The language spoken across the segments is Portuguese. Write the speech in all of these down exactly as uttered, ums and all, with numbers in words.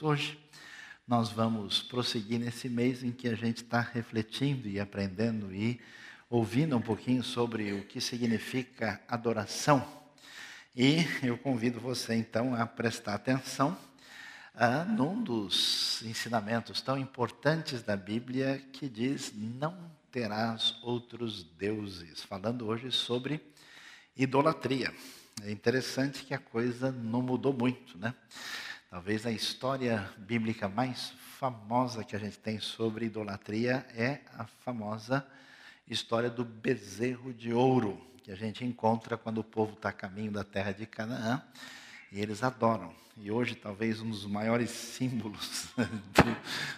Hoje nós vamos prosseguir nesse mês em que a gente está refletindo e aprendendo e ouvindo um pouquinho sobre o que significa adoração. E eu convido você então a prestar atenção a num dos ensinamentos tão importantes da Bíblia que diz: não terás outros deuses. Falando hoje sobre idolatria. É interessante que a coisa não mudou muito, né? Talvez a história bíblica mais famosa que a gente tem sobre idolatria é a famosa história do bezerro de ouro, que a gente encontra quando o povo está a caminho da terra de Canaã e eles adoram. E hoje talvez um dos maiores símbolos de,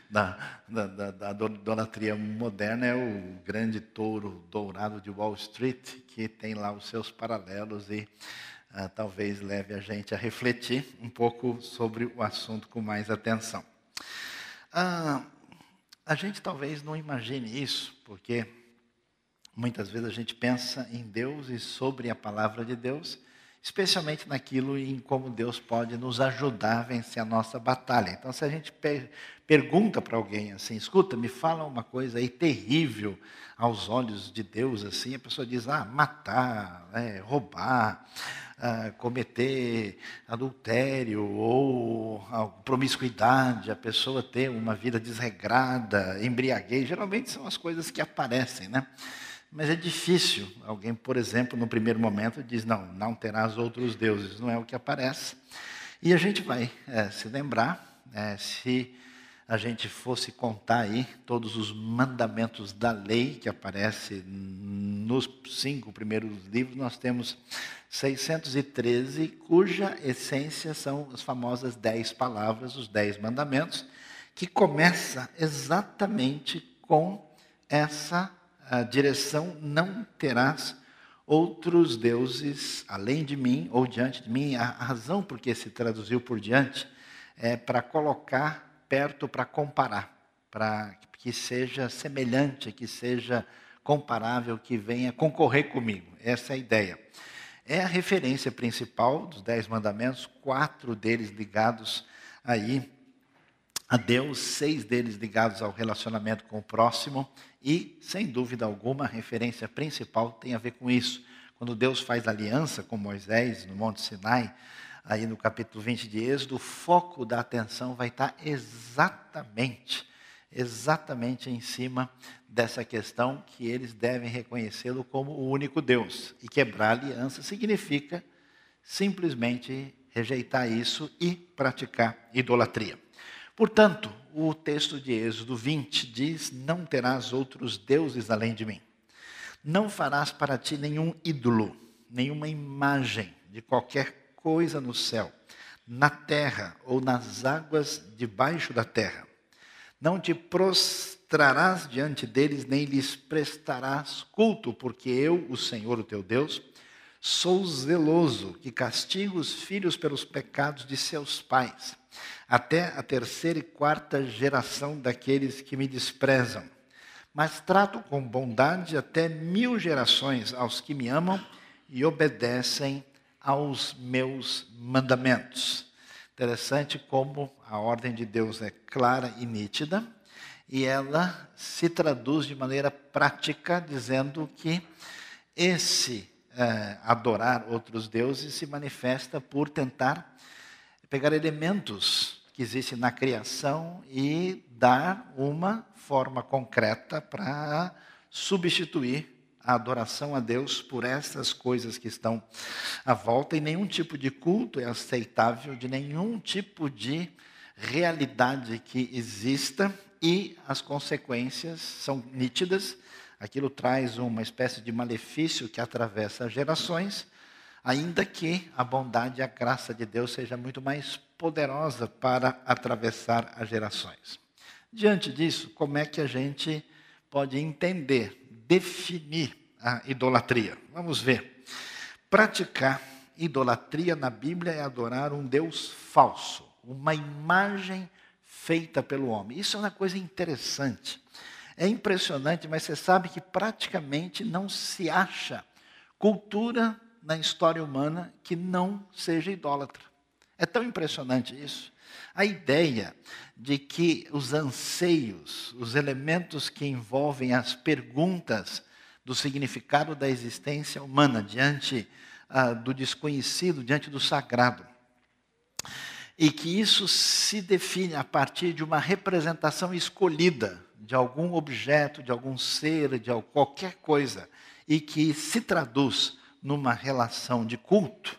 da, da, da, da idolatria moderna é o grande touro dourado de Wall Street, que tem lá os seus paralelos e Uh, talvez leve a gente a refletir um pouco sobre o assunto com mais atenção. Uh, a gente talvez não imagine isso, porque muitas vezes a gente pensa em Deus e sobre a palavra de Deus, especialmente naquilo em como Deus pode nos ajudar a vencer a nossa batalha. Então, se a gente per- pergunta para alguém assim, escuta, me fala uma coisa aí terrível aos olhos de Deus, assim, a pessoa diz, ah, matar, é, roubar, ah, cometer adultério ou ah, promiscuidade, a pessoa ter uma vida desregrada, embriaguez, geralmente são as coisas que aparecem, né? Mas é difícil. Alguém, por exemplo, no primeiro momento diz, não, não terás outros deuses. Não é o que aparece. E a gente vai é, se lembrar, é, se a gente fosse contar aí todos os mandamentos da lei que aparece nos cinco primeiros livros, nós temos seiscentos e treze, cuja essência são as famosas dez palavras, os dez mandamentos, que começa exatamente com essa a direção, não terás outros deuses além de mim ou diante de mim. A razão por que se traduziu por diante é para colocar perto, para comparar, para que seja semelhante, que seja comparável, que venha concorrer comigo. Essa é a ideia. É a referência principal dos dez mandamentos, quatro deles ligados aí a Deus, seis deles ligados ao relacionamento com o próximo. E, sem dúvida alguma, a referência principal tem a ver com isso. Quando Deus faz aliança com Moisés no Monte Sinai, aí no capítulo vinte de Êxodo, o foco da atenção vai estar exatamente, exatamente em cima dessa questão que eles devem reconhecê-lo como o único Deus. E quebrar a aliança significa simplesmente rejeitar isso e praticar idolatria. Portanto, o texto de Êxodo vinte diz, não terás outros deuses além de mim. Não farás para ti nenhum ídolo, nenhuma imagem de qualquer coisa no céu, na terra ou nas águas debaixo da terra. Não te prostrarás diante deles, nem lhes prestarás culto, porque eu, o Senhor, o teu Deus, sou zeloso, que castigo os filhos pelos pecados de seus pais, até a terceira e quarta geração daqueles que me desprezam. Mas trato com bondade até mil gerações aos que me amam e obedecem aos meus mandamentos. Interessante como a ordem de Deus é clara e nítida, e ela se traduz de maneira prática, dizendo que esse eh, adorar outros deuses se manifesta por tentar pegar elementos que existem na criação e dar uma forma concreta para substituir a adoração a Deus por essas coisas que estão à volta. E nenhum tipo de culto é aceitável, de nenhum tipo de realidade que exista. E as consequências são nítidas. Aquilo traz uma espécie de malefício que atravessa gerações, ainda que a bondade e a graça de Deus seja muito mais poderosa para atravessar as gerações. Diante disso, como é que a gente pode entender, definir a idolatria? Vamos ver. Praticar idolatria na Bíblia é adorar um Deus falso, uma imagem feita pelo homem. Isso é uma coisa interessante. É impressionante, mas você sabe que praticamente não se acha cultura na história humana que não seja idólatra. É tão impressionante isso. A ideia de que os anseios, os elementos que envolvem as perguntas do significado da existência humana diante ah, do desconhecido, diante do sagrado. E que isso se define a partir de uma representação escolhida de algum objeto, de algum ser, de qualquer coisa, e que se traduz numa relação de culto,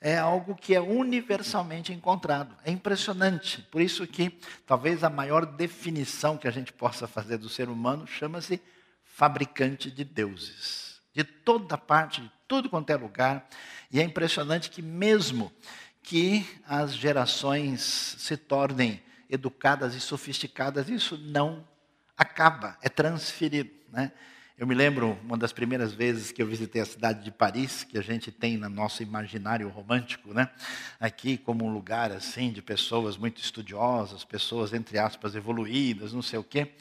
é algo que é universalmente encontrado. É impressionante. Por isso que talvez a maior definição que a gente possa fazer do ser humano chama-se fabricante de deuses. De toda parte, de tudo quanto é lugar. E é impressionante que mesmo que as gerações se tornem educadas e sofisticadas, isso não acaba, é transferido, né? Eu me lembro, uma das primeiras vezes que eu visitei a cidade de Paris, que a gente tem no nosso imaginário romântico, né? Aqui como um lugar assim de pessoas muito estudiosas, pessoas, entre aspas, evoluídas, não sei o quê.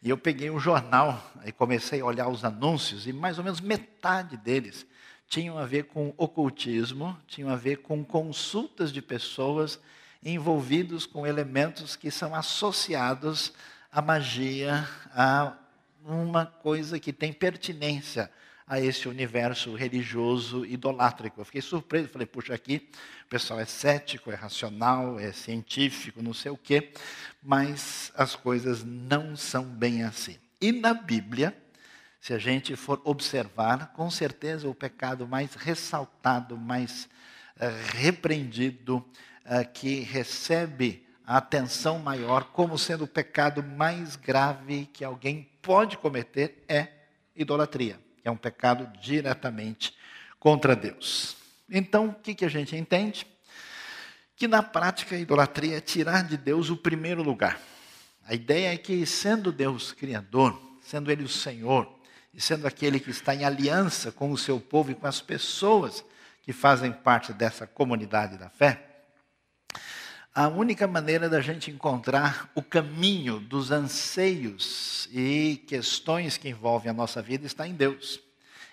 E eu peguei um jornal e comecei a olhar os anúncios, e mais ou menos metade deles tinham a ver com ocultismo, tinham a ver com consultas de pessoas envolvidos com elementos que são associados à magia, a uma coisa que tem pertinência a esse universo religioso idolátrico. Eu fiquei surpreso, falei, puxa, aqui o pessoal é cético, é racional, é científico, não sei o quê, mas as coisas não são bem assim. E na Bíblia, se a gente for observar, com certeza o pecado mais ressaltado, mais eh, repreendido, eh, que recebe a atenção maior como sendo o pecado mais grave que alguém pode cometer é idolatria, que é um pecado diretamente contra Deus. Então, o que, que a gente entende? Que na prática a idolatria é tirar de Deus o primeiro lugar. A ideia é que, sendo Deus criador, sendo Ele o Senhor, e sendo aquele que está em aliança com o seu povo e com as pessoas que fazem parte dessa comunidade da fé, a única maneira da gente encontrar o caminho dos anseios e questões que envolvem a nossa vida está em Deus.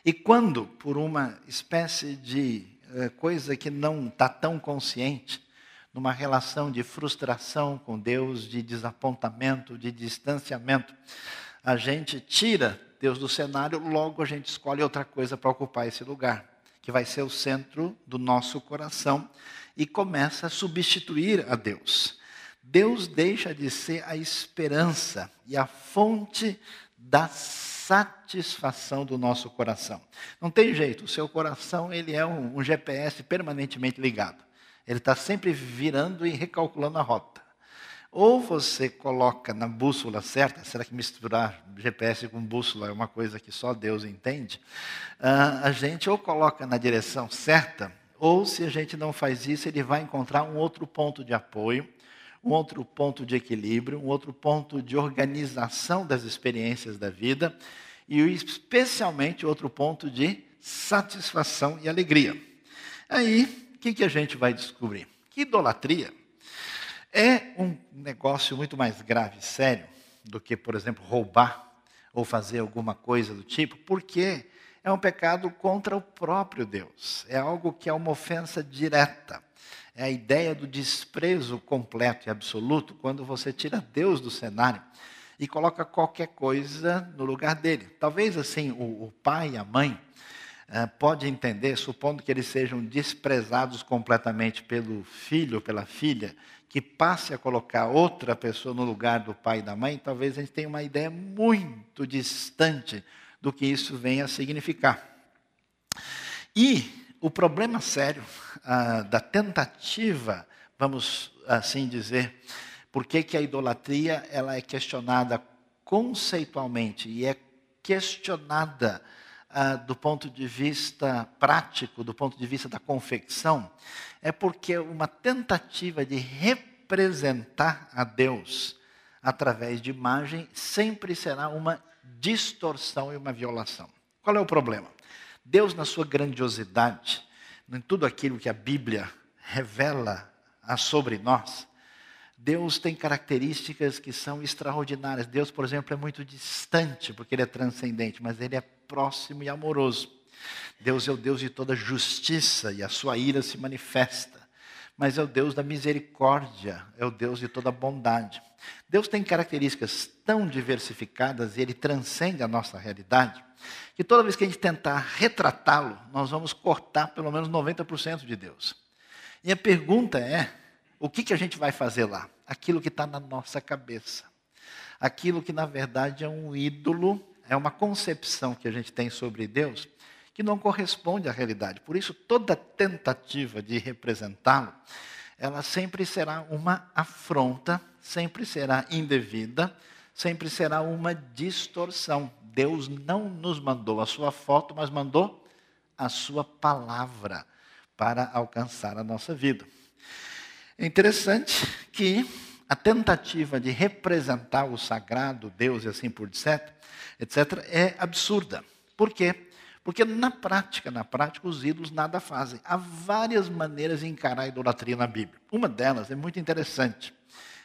E quando, por uma espécie de eh, coisa que não está tão consciente, numa relação de frustração com Deus, de desapontamento, de distanciamento, a gente tira Deus do cenário, logo a gente escolhe outra coisa para ocupar esse lugar, que vai ser o centro do nosso coração, e começa a substituir a Deus. Deus deixa de ser a esperança e a fonte da satisfação do nosso coração. Não tem jeito, o seu coração ele é um, um G P S permanentemente ligado. Ele está sempre virando e recalculando a rota. Ou você coloca na bússola certa, será que misturar G P S com bússola é uma coisa que só Deus entende? Uh, a gente ou coloca na direção certa, ou se a gente não faz isso, ele vai encontrar um outro ponto de apoio, um outro ponto de equilíbrio, um outro ponto de organização das experiências da vida, e especialmente outro ponto de satisfação e alegria. Aí, o que, que a gente vai descobrir? Que idolatria é um negócio muito mais grave e sério do que, por exemplo, roubar ou fazer alguma coisa do tipo, porque é um pecado contra o próprio Deus. É algo que é uma ofensa direta. É a ideia do desprezo completo e absoluto quando você tira Deus do cenário e coloca qualquer coisa no lugar dele. Talvez assim o, o pai e a mãe eh, podem entender, supondo que eles sejam desprezados completamente pelo filho ou pela filha, que passe a colocar outra pessoa no lugar do pai e da mãe, talvez a gente tenha uma ideia muito distante do que isso venha a significar. E o problema sério ah, da tentativa, vamos assim dizer, por que que a idolatria ela é questionada conceitualmente e é questionada ah, do ponto de vista prático, do ponto de vista da confecção, é porque uma tentativa de representar a Deus através de imagem sempre será uma distorção e uma violação. Qual é o problema? Deus, na sua grandiosidade, em tudo aquilo que a Bíblia revela sobre nós, Deus tem características que são extraordinárias. Deus, por exemplo, é muito distante, porque Ele é transcendente, mas Ele é próximo e amoroso. Deus é o Deus de toda justiça, e a sua ira se manifesta. mas é o Deus da misericórdia, é o Deus de toda bondade. Deus tem características tão diversificadas e Ele transcende a nossa realidade, que toda vez que a gente tentar retratá-lo, nós vamos cortar pelo menos noventa por cento de Deus. E a pergunta é, o que, que a gente vai fazer lá? Aquilo que está na nossa cabeça. Aquilo que na verdade é um ídolo, é uma concepção que a gente tem sobre Deus, que não corresponde à realidade. Por isso, toda tentativa de representá-lo, ela sempre será uma afronta, sempre será indevida, sempre será uma distorção. Deus não nos mandou a sua foto, mas mandou a sua palavra para alcançar a nossa vida. É interessante que a tentativa de representar o sagrado, Deus e assim por etc, etcétera, é absurda. Por quê? Porque na prática, na prática, os ídolos nada fazem. Há várias maneiras de encarar a idolatria na Bíblia. Uma delas é muito interessante.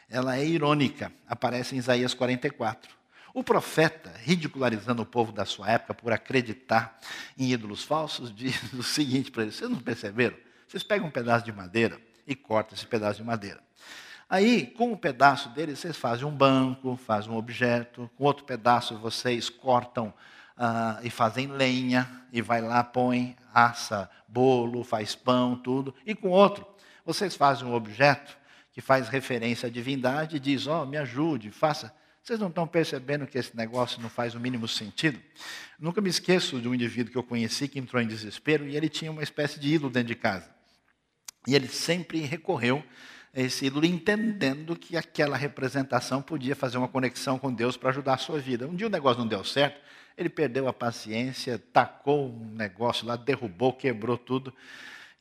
Ela é irônica. Aparece em Isaías quarenta e quatro. O profeta, ridicularizando o povo da sua época por acreditar em ídolos falsos, diz o seguinte para eles. Vocês não perceberam? Vocês pegam um pedaço de madeira e cortam esse pedaço de madeira. Aí, com um pedaço dele, vocês fazem um banco, fazem um objeto. Com outro pedaço, vocês cortam Uh, e fazem lenha, e vai lá, põe, assa bolo, faz pão, tudo. E com outro, vocês fazem um objeto que faz referência à divindade e diz, ó, oh, me ajude, faça. Vocês não estão percebendo que esse negócio não faz o mínimo sentido? Nunca me esqueço de um indivíduo que eu conheci que entrou em desespero e ele tinha uma espécie de ídolo dentro de casa. E ele sempre recorreu a esse ídolo, entendendo que aquela representação podia fazer uma conexão com Deus para ajudar a sua vida. Um dia o negócio não deu certo, ele perdeu a paciência, tacou um negócio lá, derrubou, quebrou tudo.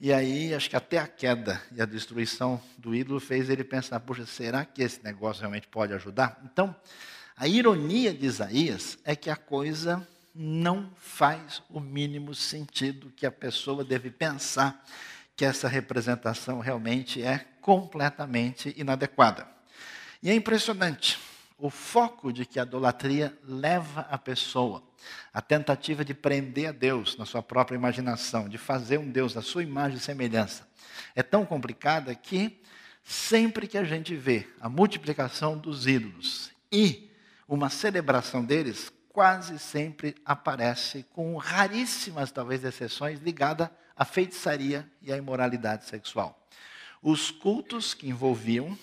E aí, acho que até a queda e a destruição do ídolo fez ele pensar, poxa, será que esse negócio realmente pode ajudar? Então, a ironia de Isaías é que a coisa não faz o mínimo sentido, que a pessoa deve pensar que essa representação realmente é completamente inadequada. E é impressionante o foco de que a idolatria leva a pessoa, a tentativa de prender a Deus na sua própria imaginação, de fazer um Deus da sua imagem e semelhança, é tão complicada que sempre que a gente vê a multiplicação dos ídolos e uma celebração deles, quase sempre aparece, com raríssimas talvez exceções, ligada à feitiçaria e à imoralidade sexual. Os cultos que envolviam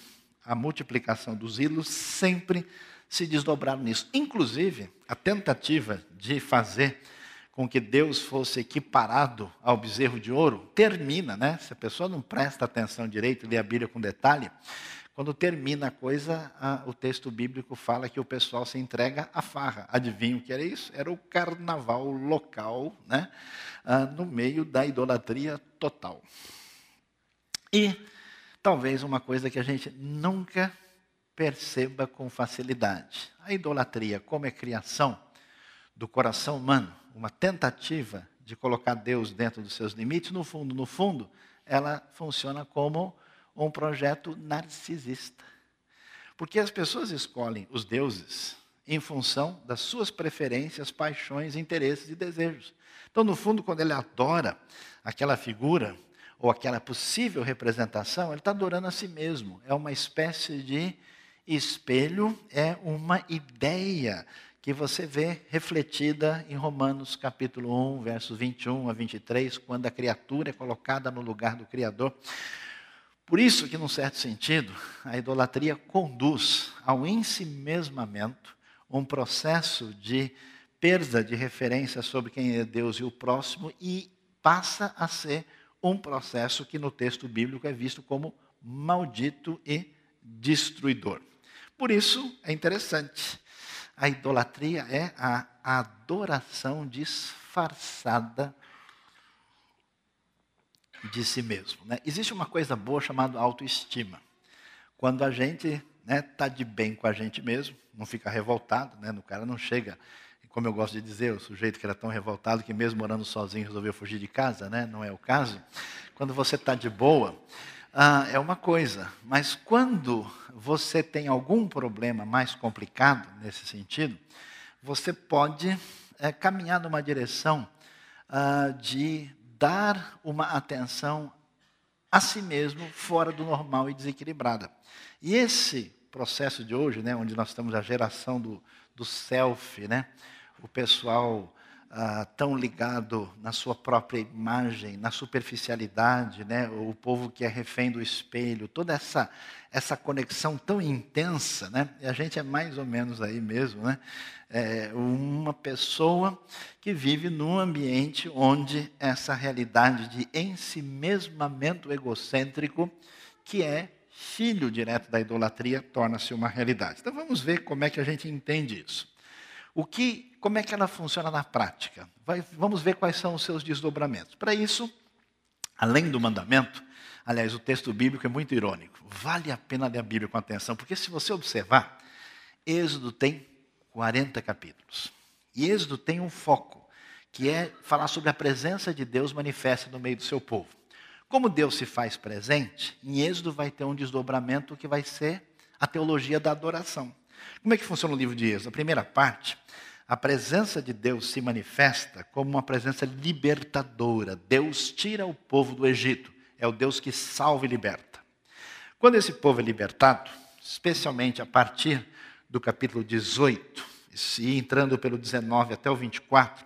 a multiplicação dos ídolos sempre se desdobraram nisso. Inclusive, a tentativa de fazer com que Deus fosse equiparado ao bezerro de ouro, termina, né? Se a pessoa não presta atenção direito, lê a Bíblia com detalhe, quando termina a coisa, a, o texto bíblico fala que o pessoal se entrega à farra. Adivinha o que era isso? Era o carnaval local, né? Ah, no meio da idolatria total. E talvez uma coisa que a gente nunca perceba com facilidade. A idolatria, como é criação do coração humano, uma tentativa de colocar Deus dentro dos seus limites, no fundo, no fundo, ela funciona como um projeto narcisista. Porque as pessoas escolhem os deuses em função das suas preferências, paixões, interesses e desejos. Então, no fundo, quando ele adora aquela figura ou aquela possível representação, ele está adorando a si mesmo. É uma espécie de espelho, é uma ideia que você vê refletida em Romanos capítulo um, versos vinte e um a vinte e três, quando a criatura é colocada no lugar do Criador. Por isso que, num certo sentido, a idolatria conduz ao ensimesmamento, um processo de perda de referência sobre quem é Deus e o próximo, e passa a ser um processo que no texto bíblico é visto como maldito e destruidor. Por isso, é interessante. A idolatria é a adoração disfarçada de si mesmo, né? Existe uma coisa boa chamada autoestima. Quando a gente, né, tá de bem com a gente mesmo, não fica revoltado, né? O cara não chega... Como eu gosto de dizer, o sujeito que era tão revoltado que mesmo morando sozinho resolveu fugir de casa, né? Não é o caso. Quando você está de boa, ah, é uma coisa. Mas quando você tem algum problema mais complicado, nesse sentido, você pode é, caminhar numa direção ah, de dar uma atenção a si mesmo fora do normal e desequilibrada. E esse processo de hoje, né, onde nós estamos a geração do, do selfie, né, o pessoal ah, tão ligado na sua própria imagem, na superficialidade, né, o povo que é refém do espelho, toda essa, essa conexão tão intensa, né, e a gente é mais ou menos aí mesmo, né, é uma pessoa que vive num ambiente onde essa realidade de ensimesmamento egocêntrico, que é filho direto da idolatria, torna-se uma realidade. Então vamos ver como é que a gente entende isso. O que, como é que ela funciona na prática? Vai, vamos ver quais são os seus desdobramentos. Para isso, além do mandamento, aliás, o texto bíblico é muito irônico. Vale a pena ler a Bíblia com atenção, porque se você observar, Êxodo tem quarenta capítulos. E Êxodo tem um foco, que é falar sobre a presença de Deus manifesta no meio do seu povo. Como Deus se faz presente, em Êxodo vai ter um desdobramento que vai ser a teologia da adoração. Como é que funciona o livro de Êxodo? A primeira parte, a presença de Deus se manifesta como uma presença libertadora. Deus tira o povo do Egito. É o Deus que salva e liberta. Quando esse povo é libertado, especialmente a partir do capítulo dezoito, e entrando pelo dezenove até o vinte e quatro,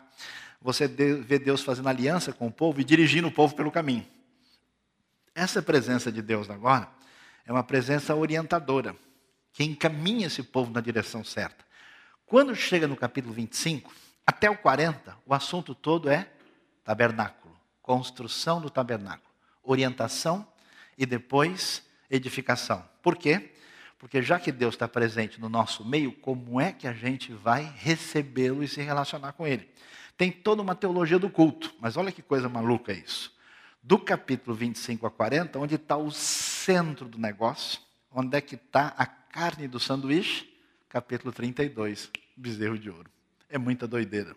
você vê Deus fazendo aliança com o povo e dirigindo o povo pelo caminho. Essa presença de Deus agora é uma presença orientadora, que encaminha esse povo na direção certa. Quando chega no capítulo vinte e cinco, até o quarenta, o assunto todo é tabernáculo, construção do tabernáculo, orientação e depois edificação. Por quê? Porque já que Deus está presente no nosso meio, como é que a gente vai recebê-lo e se relacionar com ele? Tem toda uma teologia do culto, mas olha que coisa maluca isso. Do capítulo vinte e cinco a quarenta, onde está o centro do negócio, onde é que está a carne do sanduíche, capítulo trinta e dois, bezerro de ouro. É muita doideira.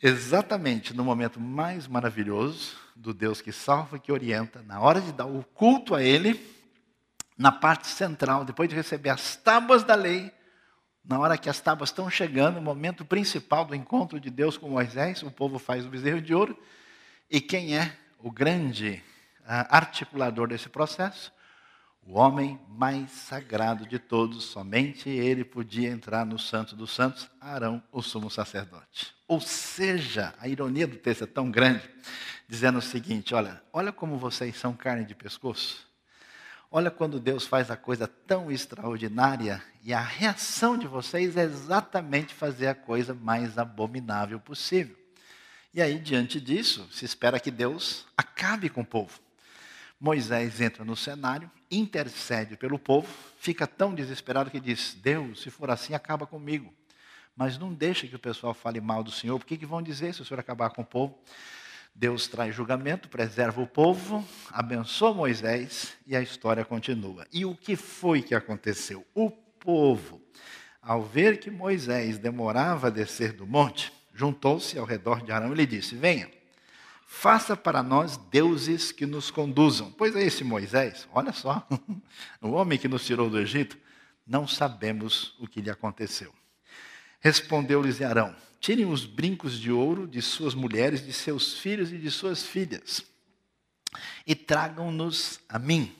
Exatamente no momento mais maravilhoso do Deus que salva e que orienta, na hora de dar o culto a ele, na parte central, depois de receber as tábuas da lei, na hora que as tábuas estão chegando, o momento principal do encontro de Deus com Moisés, o povo faz o bezerro de ouro, e quem é o grande ah, articulador desse processo? O homem mais sagrado de todos, somente ele podia entrar no Santo dos Santos, Arão, o sumo sacerdote. Ou seja, a ironia do texto é tão grande, dizendo o seguinte, olha, olha como vocês são carne de pescoço. Olha quando Deus faz a coisa tão extraordinária e a reação de vocês é exatamente fazer a coisa mais abominável possível. E aí, diante disso, se espera que Deus acabe com o povo. Moisés entra no cenário, intercede pelo povo, fica tão desesperado que diz, Deus, se for assim, acaba comigo. Mas não deixa que o pessoal fale mal do Senhor, porque que vão dizer se o Senhor acabar com o povo? Deus traz julgamento, preserva o povo, abençoa Moisés e a história continua. E o que foi que aconteceu? O povo, ao ver que Moisés demorava a descer do monte, juntou-se ao redor de Arão e lhe disse, venha, faça para nós deuses que nos conduzam. Pois é esse Moisés, olha só, o homem que nos tirou do Egito, não sabemos o que lhe aconteceu. Respondeu-lhes Arão, tirem os brincos de ouro de suas mulheres, de seus filhos e de suas filhas, e tragam-nos a mim.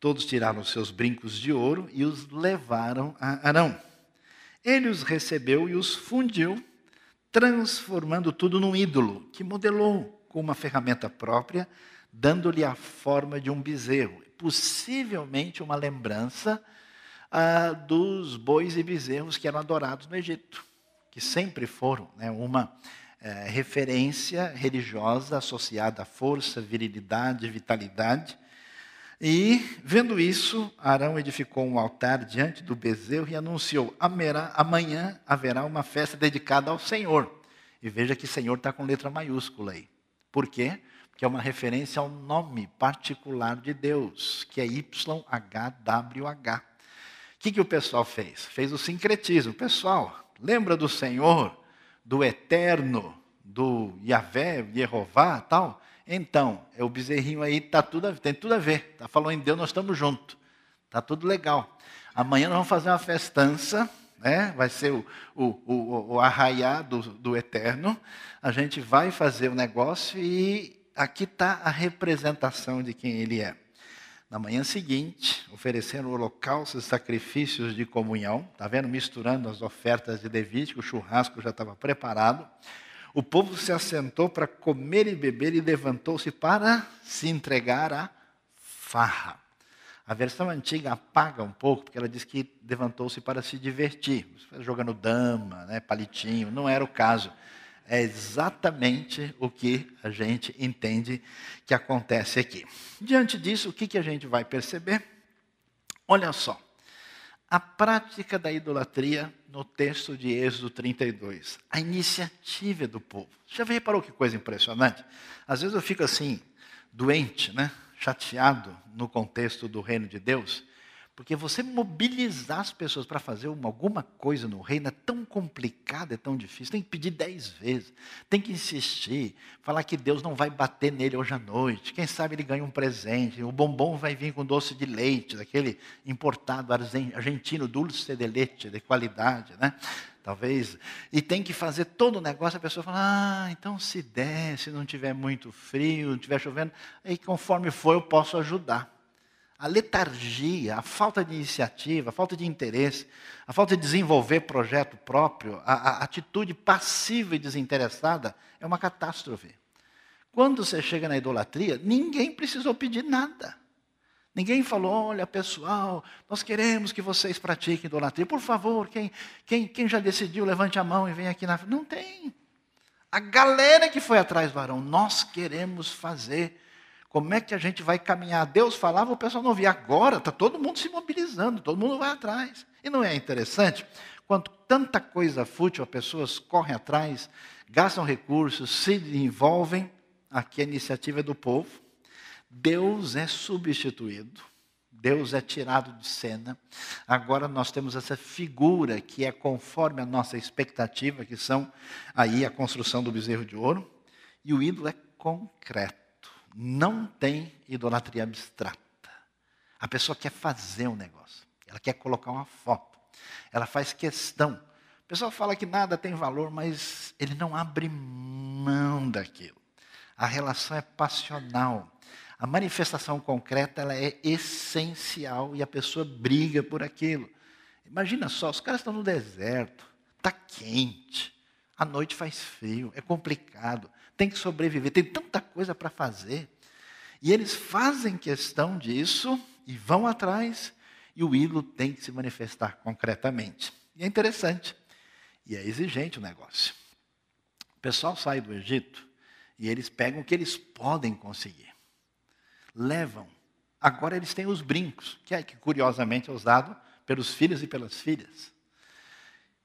Todos tiraram seus brincos de ouro e os levaram a Arão. Ele os recebeu e os fundiu, transformando tudo num ídolo, que modelou com uma ferramenta própria, dando-lhe a forma de um bezerro. Possivelmente uma lembrança ah, dos bois e bezerros que eram adorados no Egito, que sempre foram né, uma eh, referência religiosa associada à força, virilidade, vitalidade. E, vendo isso, Arão edificou um altar diante do bezerro e anunciou, amanhã haverá uma festa dedicada ao Senhor. E veja que Senhor está com letra maiúscula aí. Por quê? Porque é uma referência ao nome particular de Deus, que é Y H W H. O que, que o pessoal fez? Fez o sincretismo. Pessoal, lembra do Senhor, do Eterno, do Yahvé, Yehová e tal? Então, é o bezerrinho aí tá tudo, tem tudo a ver. Tá falando em Deus, nós estamos juntos. Está tudo legal. Amanhã nós vamos fazer uma festança, né? Vai ser o, o, o, o arraiá do, do Eterno. A gente vai fazer o negócio e Aqui está a representação de quem ele é. Na manhã seguinte, ofereceram holocaustos e sacrifícios de comunhão. Está vendo? Misturando as ofertas de Levítico, o churrasco já estava preparado. O povo se assentou para comer e beber e levantou-se para se entregar à farra. A versão antiga apaga um pouco, porque ela diz que levantou-se para se divertir. Jogando dama, né, palitinho, não era o caso. É exatamente o que a gente entende que acontece aqui. Diante disso, o que, que a gente vai perceber? Olha só, a prática da idolatria no texto de Êxodo trinta e dois, a iniciativa do povo. Já reparou que coisa impressionante? Às vezes eu fico assim, doente, né? Chateado no contexto do reino de Deus, porque você mobilizar as pessoas para fazer uma, alguma coisa no reino é tão complicado, é tão difícil. Tem que pedir dez vezes, tem que insistir, falar que Deus não vai bater nele hoje à noite. Quem sabe ele ganha um presente, o bombom vai vir com doce de leite, daquele importado argentino, dulce de leite, de qualidade, né? Talvez, e tem que fazer todo o negócio, a pessoa fala, ah, então se der, se não tiver muito frio, não tiver chovendo, aí conforme for eu posso ajudar. A letargia, a falta de iniciativa, a falta de interesse, a falta de desenvolver projeto próprio, a, a atitude passiva e desinteressada é uma catástrofe. Quando você chega na idolatria, ninguém precisou pedir nada. Ninguém falou, olha pessoal, nós queremos que vocês pratiquem idolatria. Por favor, quem, quem, quem já decidiu, levante a mão e vem aqui na frente. Não tem. A galera que foi atrás do Arão, nós queremos fazer. Como é que a gente vai caminhar? Deus falava, o pessoal não via. Agora está todo mundo se mobilizando, todo mundo vai atrás. E não é interessante? Quanto tanta coisa fútil, as pessoas correm atrás, gastam recursos, se envolvem. Aqui a iniciativa é do povo. Deus é substituído, Deus é tirado de cena. Agora nós temos essa figura que é conforme a nossa expectativa, que são aí a construção do bezerro de ouro. E o ídolo é concreto, não tem idolatria abstrata. A pessoa quer fazer um negócio, ela quer colocar uma foto, ela faz questão. O pessoal fala que nada tem valor, mas ele não abre mão daquilo. A relação é passional. A manifestação concreta ela é essencial e a pessoa briga por aquilo. Imagina só, os caras estão no deserto, está quente, à noite faz frio, é complicado, tem que sobreviver, tem tanta coisa para fazer. E eles fazem questão disso e vão atrás e o ídolo tem que se manifestar concretamente. E é interessante e é exigente o negócio. O pessoal sai do Egito e eles pegam o que eles podem conseguir. Levam. Agora eles têm os brincos, que, é, que curiosamente é usado pelos filhos e pelas filhas.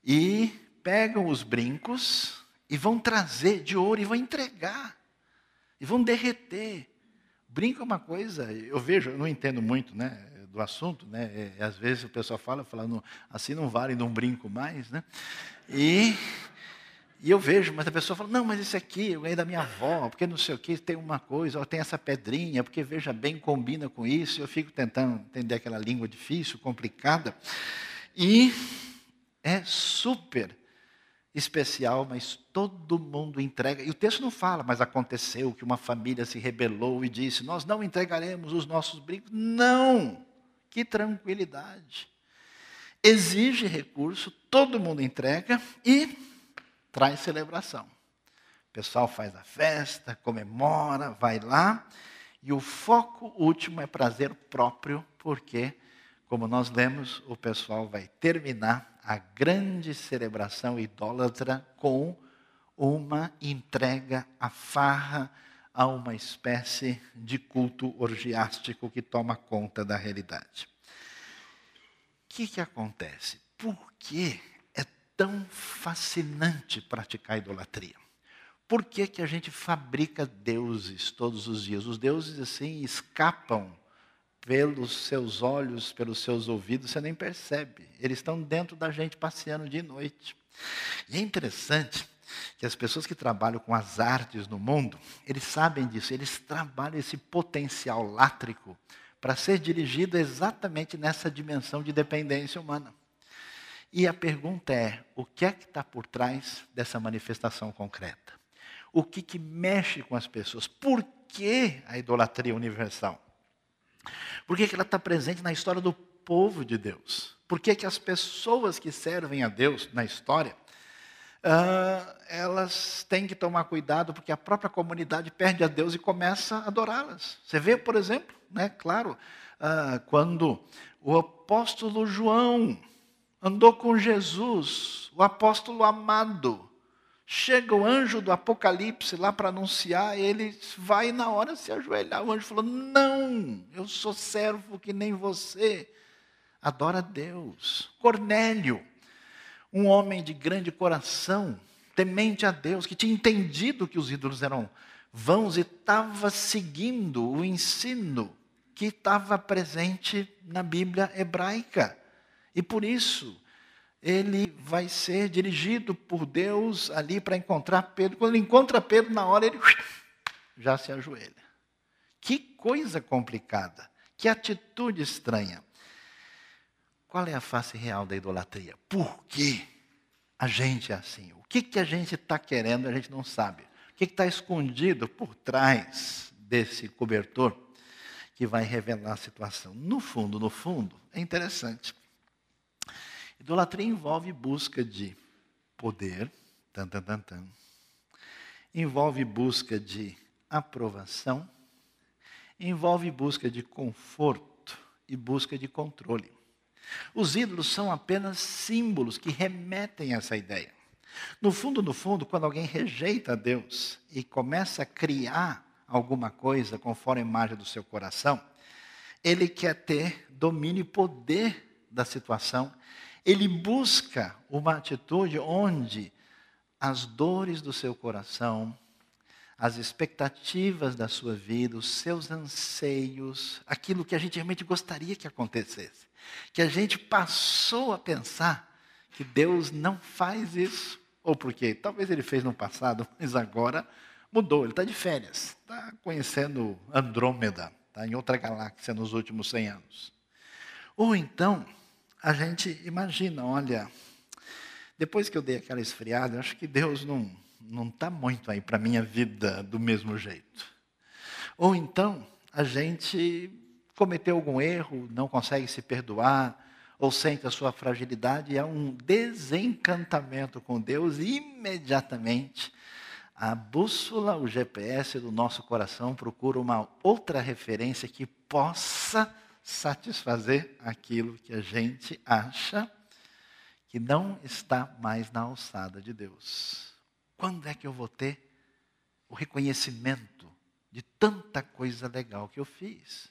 E pegam os brincos e vão trazer de ouro e vão entregar. E vão derreter. Brinco é uma coisa, eu vejo, eu não entendo muito, né, do assunto, né? Às vezes o pessoal fala, fala não, assim não vale, não brinco mais, né? E... E eu vejo, mas a pessoa fala, não, mas esse aqui eu ganhei da minha avó, porque não sei o que, tem uma coisa, ó, tem essa pedrinha, porque veja bem, combina com isso. Eu fico tentando entender aquela língua difícil, complicada. E é super especial, mas todo mundo entrega. E o texto não fala, mas aconteceu que uma família se rebelou e disse, nós não entregaremos os nossos brincos. Não! Que tranquilidade. Exige recurso, todo mundo entrega e... traz celebração. O pessoal faz a festa, comemora, vai lá. E o foco último é prazer próprio, porque, como nós lemos, o pessoal vai terminar a grande celebração idólatra com uma entrega à farra, a uma espécie de culto orgiástico que toma conta da realidade. O que, que acontece? Por quê? Tão fascinante praticar a idolatria. Por que que a gente fabrica deuses todos os dias? Os deuses assim escapam pelos seus olhos, pelos seus ouvidos, você nem percebe. Eles estão dentro da gente passeando de noite. E é interessante que as pessoas que trabalham com as artes no mundo, eles sabem disso, eles trabalham esse potencial látrico para ser dirigido exatamente nessa dimensão de dependência humana. E a pergunta é, o que é que está por trás dessa manifestação concreta? O que que mexe com as pessoas? Por que a idolatria universal? Por que que ela está presente na história do povo de Deus? Por que que as pessoas que servem a Deus na história, uh, elas têm que tomar cuidado, porque a própria comunidade perde a Deus e começa a adorá-las? Você vê, por exemplo, né, claro, uh, quando o apóstolo João andou com Jesus, o apóstolo amado, chega o anjo do Apocalipse lá para anunciar, ele vai na hora se ajoelhar. O anjo falou, não, eu sou servo que nem você. Adora a Deus. Cornélio, um homem de grande coração, temente a Deus, que tinha entendido que os ídolos eram vãos e estava seguindo o ensino que estava presente na Bíblia hebraica. E por isso ele vai ser dirigido por Deus ali para encontrar Pedro. Quando ele encontra Pedro, na hora ele já se ajoelha. Que coisa complicada, que atitude estranha. Qual é a face real da idolatria? Por que a gente é assim? O que que a gente está querendo, a gente não sabe. O que que está escondido por trás desse cobertor que vai revelar a situação? No fundo, no fundo, é interessante. Idolatria envolve busca de poder, tan, tan, tan, tan. Envolve busca de aprovação, envolve busca de conforto e busca de controle. Os ídolos são apenas símbolos que remetem a essa ideia. No fundo, no fundo, quando alguém rejeita a Deus e começa a criar alguma coisa conforme a imagem do seu coração, ele quer ter domínio e poder da situação. Ele busca uma atitude onde as dores do seu coração, as expectativas da sua vida, os seus anseios, aquilo que a gente realmente gostaria que acontecesse, que a gente passou a pensar que Deus não faz isso, ou porque talvez ele fez no passado, mas agora mudou, ele está de férias, está conhecendo Andrômeda, está em outra galáxia nos últimos cem anos. Ou então, a gente imagina, olha, depois que eu dei aquela esfriada, eu acho que Deus não não está muito aí para a minha vida do mesmo jeito. Ou então, a gente cometeu algum erro, não consegue se perdoar, ou sente a sua fragilidade, e há um desencantamento com Deus, e imediatamente a bússola, o G P S do nosso coração procura uma outra referência que possa satisfazer aquilo que a gente acha que não está mais na alçada de Deus. Quando é que eu vou ter o reconhecimento de tanta coisa legal que eu fiz?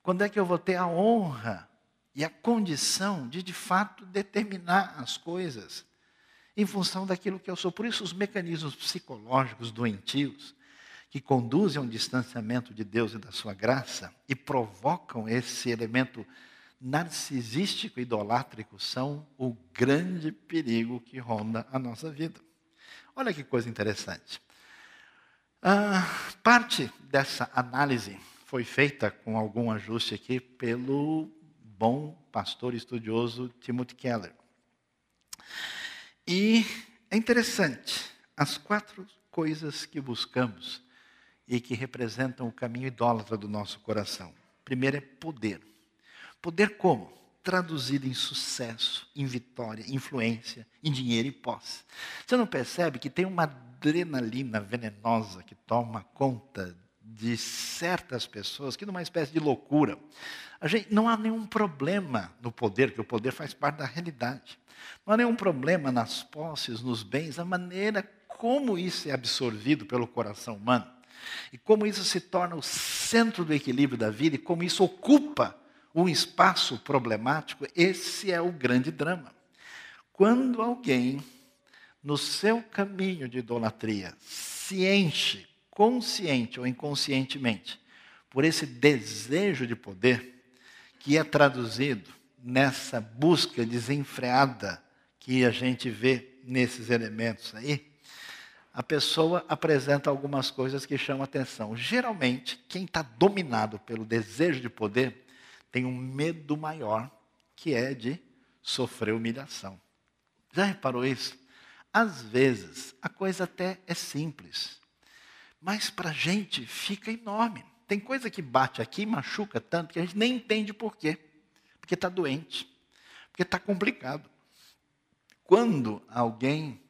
Quando é que eu vou ter a honra e a condição de, de fato, determinar as coisas em função daquilo que eu sou? Por isso, os mecanismos psicológicos doentios que conduzem a um distanciamento de Deus e da sua graça e provocam esse elemento narcisístico e idolátrico são o grande perigo que ronda a nossa vida. Olha que coisa interessante. Ah, parte dessa análise foi feita com algum ajuste aqui pelo bom pastor e estudioso Timothy Keller. E é interessante, as quatro coisas que buscamos e que representam o caminho idólatra do nosso coração. Primeiro é poder. Poder como? Traduzido em sucesso, em vitória, influência, em dinheiro e posse. Você não percebe que tem uma adrenalina venenosa que toma conta de certas pessoas, que numa espécie de loucura. A gente, não há nenhum problema no poder, que o poder faz parte da realidade. Não há nenhum problema nas posses, nos bens, a maneira como isso é absorvido pelo coração humano. E como isso se torna o centro do equilíbrio da vida e como isso ocupa um espaço problemático, esse é o grande drama. Quando alguém, no seu caminho de idolatria, se enche, consciente ou inconscientemente, por esse desejo de poder, que é traduzido nessa busca desenfreada que a gente vê nesses elementos aí, a pessoa apresenta algumas coisas que chamam atenção. Geralmente, quem está dominado pelo desejo de poder tem um medo maior, que é de sofrer humilhação. Já reparou isso? Às vezes, a coisa até é simples. Mas para a gente fica enorme. Tem coisa que bate aqui e machuca tanto que a gente nem entende por quê. Porque está doente, porque está complicado. Quando alguém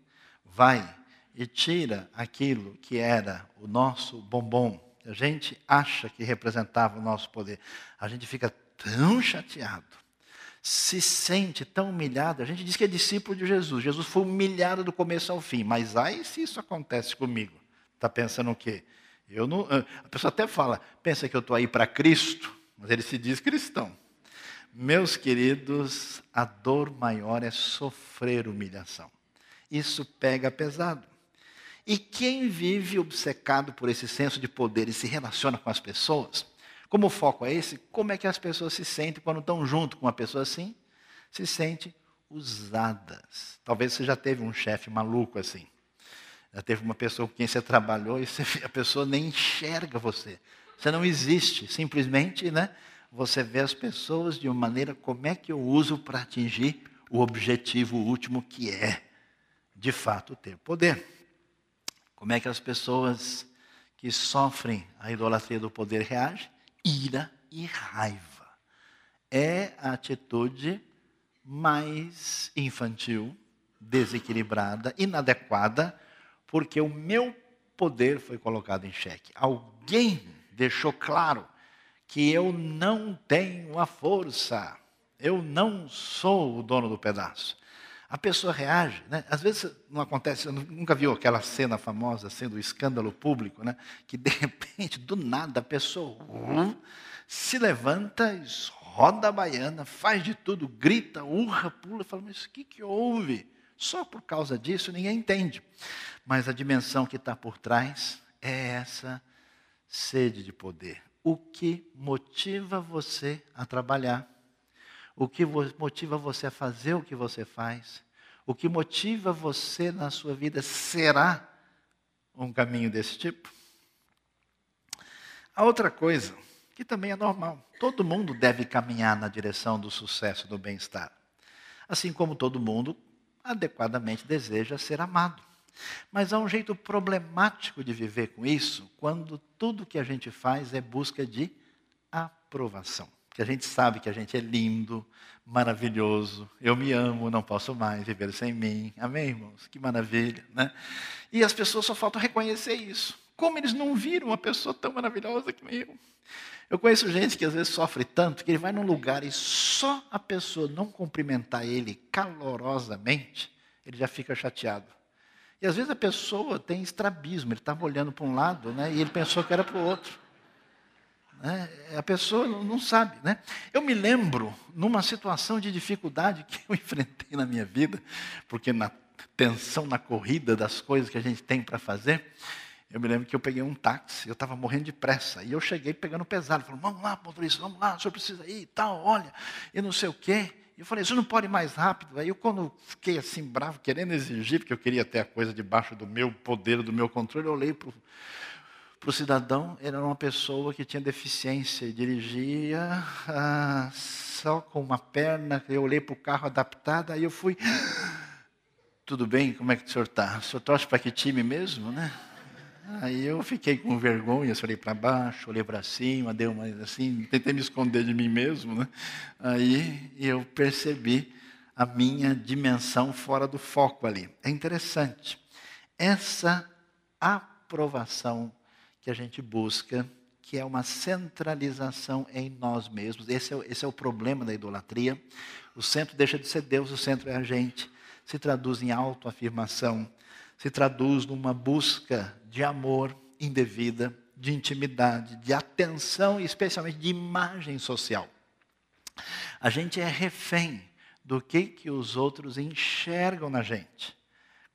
vai e tira aquilo que era o nosso bombom, a gente acha que representava o nosso poder, a gente fica tão chateado, se sente tão humilhado. A gente diz que é discípulo de Jesus. Jesus foi humilhado do começo ao fim. Mas aí, se isso acontece comigo, está pensando o quê? Eu não, a pessoa até fala, pensa que eu estou aí para Cristo, mas ele se diz cristão. Meus queridos, a dor maior é sofrer humilhação. Isso pega pesado. E quem vive obcecado por esse senso de poder e se relaciona com as pessoas, como o foco é esse, como é que as pessoas se sentem quando estão junto com uma pessoa assim? Se sentem usadas. Talvez você já teve um chefe maluco assim. Já teve uma pessoa com quem você trabalhou e você, a pessoa nem enxerga você. Você não existe, simplesmente, né? Você vê as pessoas de uma maneira, como é que eu uso para atingir o objetivo último, que é, de fato, ter poder. Como é que as pessoas que sofrem a idolatria do poder reagem? Ira e raiva. É a atitude mais infantil, desequilibrada, inadequada, porque o meu poder foi colocado em xeque. Alguém deixou claro que eu não tenho a força, eu não sou o dono do pedaço. A pessoa reage, né? Às vezes não acontece, eu nunca vi aquela cena famosa, assim, do escândalo público, né? Que de repente, do nada, a pessoa uh, se levanta, roda a baiana, faz de tudo, grita, urra, pula, fala, mas o que, que houve? Só por causa disso ninguém entende. Mas a dimensão que está por trás é essa sede de poder. O que motiva você a trabalhar? O que motiva você a fazer o que você faz? O que motiva você na sua vida será um caminho desse tipo? A outra coisa, que também é normal. Todo mundo deve caminhar na direção do sucesso, do bem-estar. Assim como todo mundo adequadamente deseja ser amado. Mas há um jeito problemático de viver com isso, quando tudo que a gente faz é busca de aprovação. Porque a gente sabe que a gente é lindo, maravilhoso, eu me amo, não posso mais viver sem mim. Amém, irmãos? Que maravilha, né? E as pessoas só faltam reconhecer isso. Como eles não viram uma pessoa tão maravilhosa que eu? Eu conheço gente que às vezes sofre tanto, que ele vai num lugar e só a pessoa não cumprimentar ele calorosamente, ele já fica chateado. E às vezes a pessoa tem estrabismo, ele estava olhando para um lado, né, e ele pensou que era para o outro. Né? A pessoa não sabe. Né? Eu me lembro, numa situação de dificuldade que eu enfrentei na minha vida, porque na tensão, na corrida das coisas que a gente tem para fazer, eu me lembro que eu peguei um táxi, eu estava morrendo de pressa, e eu cheguei pegando pesado, falei, vamos lá, motorista, vamos lá, o senhor precisa ir e tal, olha, e não sei o quê. Eu falei, isso não pode ir mais rápido. Aí eu, quando fiquei assim bravo, querendo exigir, porque eu queria ter a coisa debaixo do meu poder, do meu controle, eu olhei para o cidadão, ele era uma pessoa que tinha deficiência, dirigia ah, só com uma perna, eu olhei para o carro adaptado, aí eu fui, tudo bem, como é que o senhor está? O senhor torce para que time mesmo, né? Aí eu fiquei com vergonha, olhei para baixo, olhei para cima, dei uma assim, tentei me esconder de mim mesmo, né? Aí eu percebi a minha dimensão fora do foco ali. É interessante. Essa aprovação que a gente busca, que é uma centralização em nós mesmos, esse é, esse é o problema da idolatria. O centro deixa de ser Deus, o centro é a gente. Se traduz em autoafirmação, se traduz numa busca de amor indevida, de intimidade, de atenção e especialmente de imagem social. A gente é refém do que, que os outros enxergam na gente.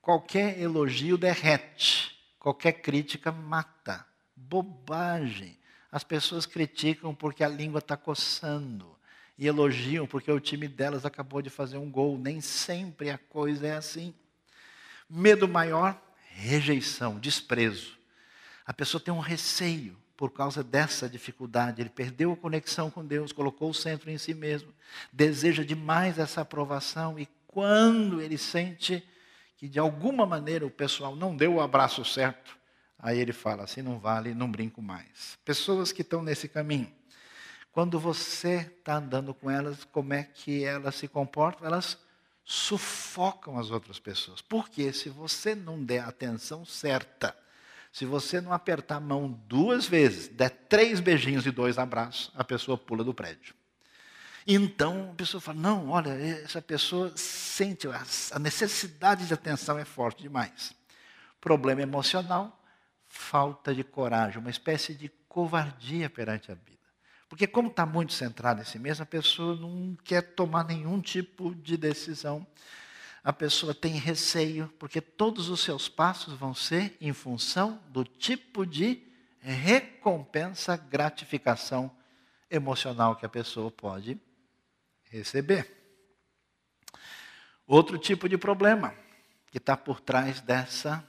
Qualquer elogio derrete, qualquer crítica mata. Bobagem. As pessoas criticam porque a língua está coçando e elogiam porque o time delas acabou de fazer um gol. Nem sempre a coisa é assim. Medo maior, rejeição, desprezo. A pessoa tem um receio por causa dessa dificuldade. Ele perdeu a conexão com Deus, colocou o centro em si mesmo. Deseja demais essa aprovação. E quando ele sente que de alguma maneira o pessoal não deu o abraço certo, Aí ele fala, assim não vale, não brinco mais. Pessoas que estão nesse caminho, quando você está andando com elas, como é que elas se comportam? Elas sufocam as outras pessoas. Porque se você não der a atenção certa, se você não apertar a mão duas vezes, der três beijinhos e dois abraços, a pessoa pula do prédio. Então, a pessoa fala, não, olha, essa pessoa sente, a necessidade de atenção é forte demais. Problema emocional, falta de coragem, uma espécie de covardia perante a vida. Porque como está muito centrada em si mesma, a pessoa não quer tomar nenhum tipo de decisão. A pessoa tem receio, porque todos os seus passos vão ser em função do tipo de recompensa, gratificação emocional que a pessoa pode receber. Outro tipo de problema que está por trás dessa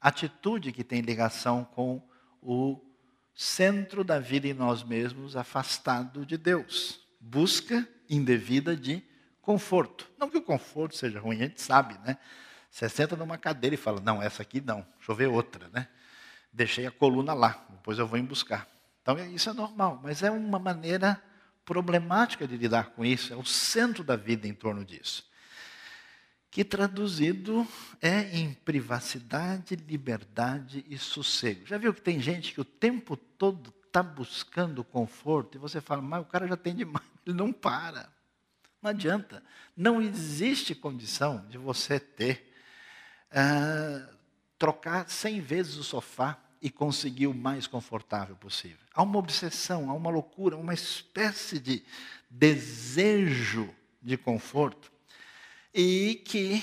atitude que tem ligação com o centro da vida em nós mesmos, afastado de Deus. Busca indevida de conforto. Não que o conforto seja ruim, a gente sabe, né? Você senta numa cadeira e fala, não, essa aqui não, deixa eu ver outra, né? Deixei a coluna lá, depois eu vou em buscar. Então, isso é normal, mas é uma maneira problemática de lidar com isso, é o centro da vida em torno disso. Que traduzido é em privacidade, liberdade e sossego. Já viu que tem gente que o tempo todo está buscando conforto e você fala, mas o cara já tem demais, ele não para. Não adianta. Não existe condição de você ter, uh, trocar cem vezes o sofá e conseguir o mais confortável possível. Há uma obsessão, há uma loucura, uma espécie de desejo de conforto e que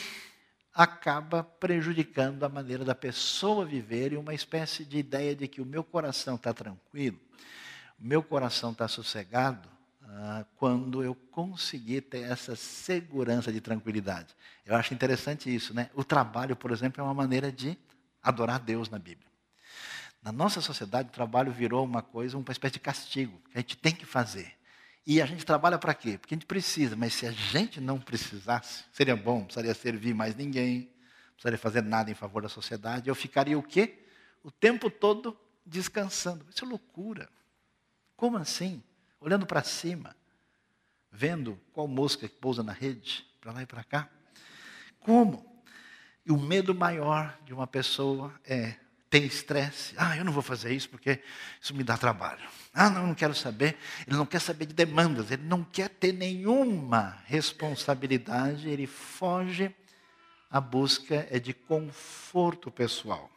acaba prejudicando a maneira da pessoa viver e uma espécie de ideia de que o meu coração está tranquilo, o meu coração está sossegado, quando eu conseguir ter essa segurança de tranquilidade. Eu acho interessante isso, né? O trabalho, por exemplo, é uma maneira de adorar Deus na Bíblia. Na nossa sociedade, o trabalho virou uma coisa, uma espécie de castigo, que a gente tem que fazer. E a gente trabalha para quê? Porque a gente precisa, mas se a gente não precisasse, seria bom, não precisaria servir mais ninguém, não precisaria fazer nada em favor da sociedade, eu ficaria o quê? O tempo todo descansando. Isso é loucura. Como assim? Olhando para cima, vendo qual mosca que pousa na rede, para lá e para cá. Como? E o medo maior de uma pessoa é ter estresse. Ah, eu não vou fazer isso porque isso me dá trabalho. Ah, não, eu não quero saber. Ele não quer saber de demandas, ele não quer ter nenhuma responsabilidade, ele foge. A busca é de conforto pessoal.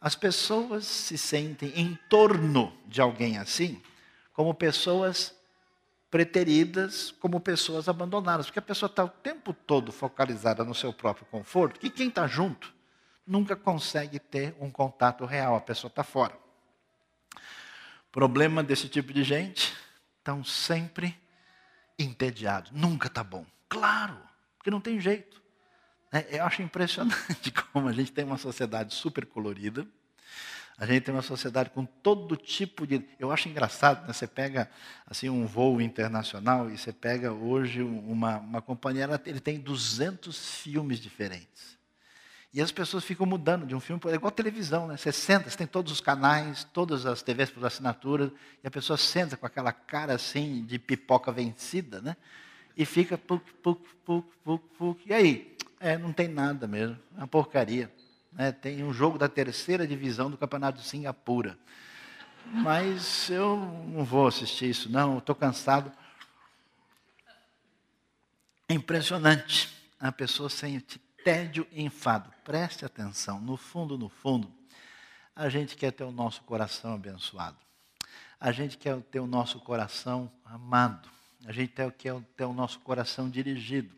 As pessoas se sentem em torno de alguém assim, como pessoas preteridas, como pessoas abandonadas. Porque a pessoa está o tempo todo focalizada no seu próprio conforto, que quem está junto nunca consegue ter um contato real, a pessoa está fora. Problema desse tipo de gente, estão sempre entediados. Nunca está bom. Claro, porque não tem jeito. Eu acho impressionante como a gente tem uma sociedade super colorida. A gente tem uma sociedade com todo tipo de... Eu acho engraçado, né? Você pega assim, um voo internacional e você pega hoje uma, uma companhia, ela, ele tem duzentos filmes diferentes. E as pessoas ficam mudando de um filme, é igual a televisão, né? Você senta, você tem todos os canais, todas as T Vs por assinatura, e a pessoa senta com aquela cara assim de pipoca vencida, né? E fica puc, puc, puc, puc, puc. E aí? É, não tem nada mesmo, é uma porcaria. É, tem um jogo da terceira divisão do Campeonato de Singapura. Mas eu não vou assistir isso, não. Estou cansado. É impressionante. A pessoa sente tédio e enfado. Preste atenção. No fundo, no fundo, a gente quer ter o nosso coração abençoado. A gente quer ter o nosso coração amado. A gente quer ter o nosso coração dirigido.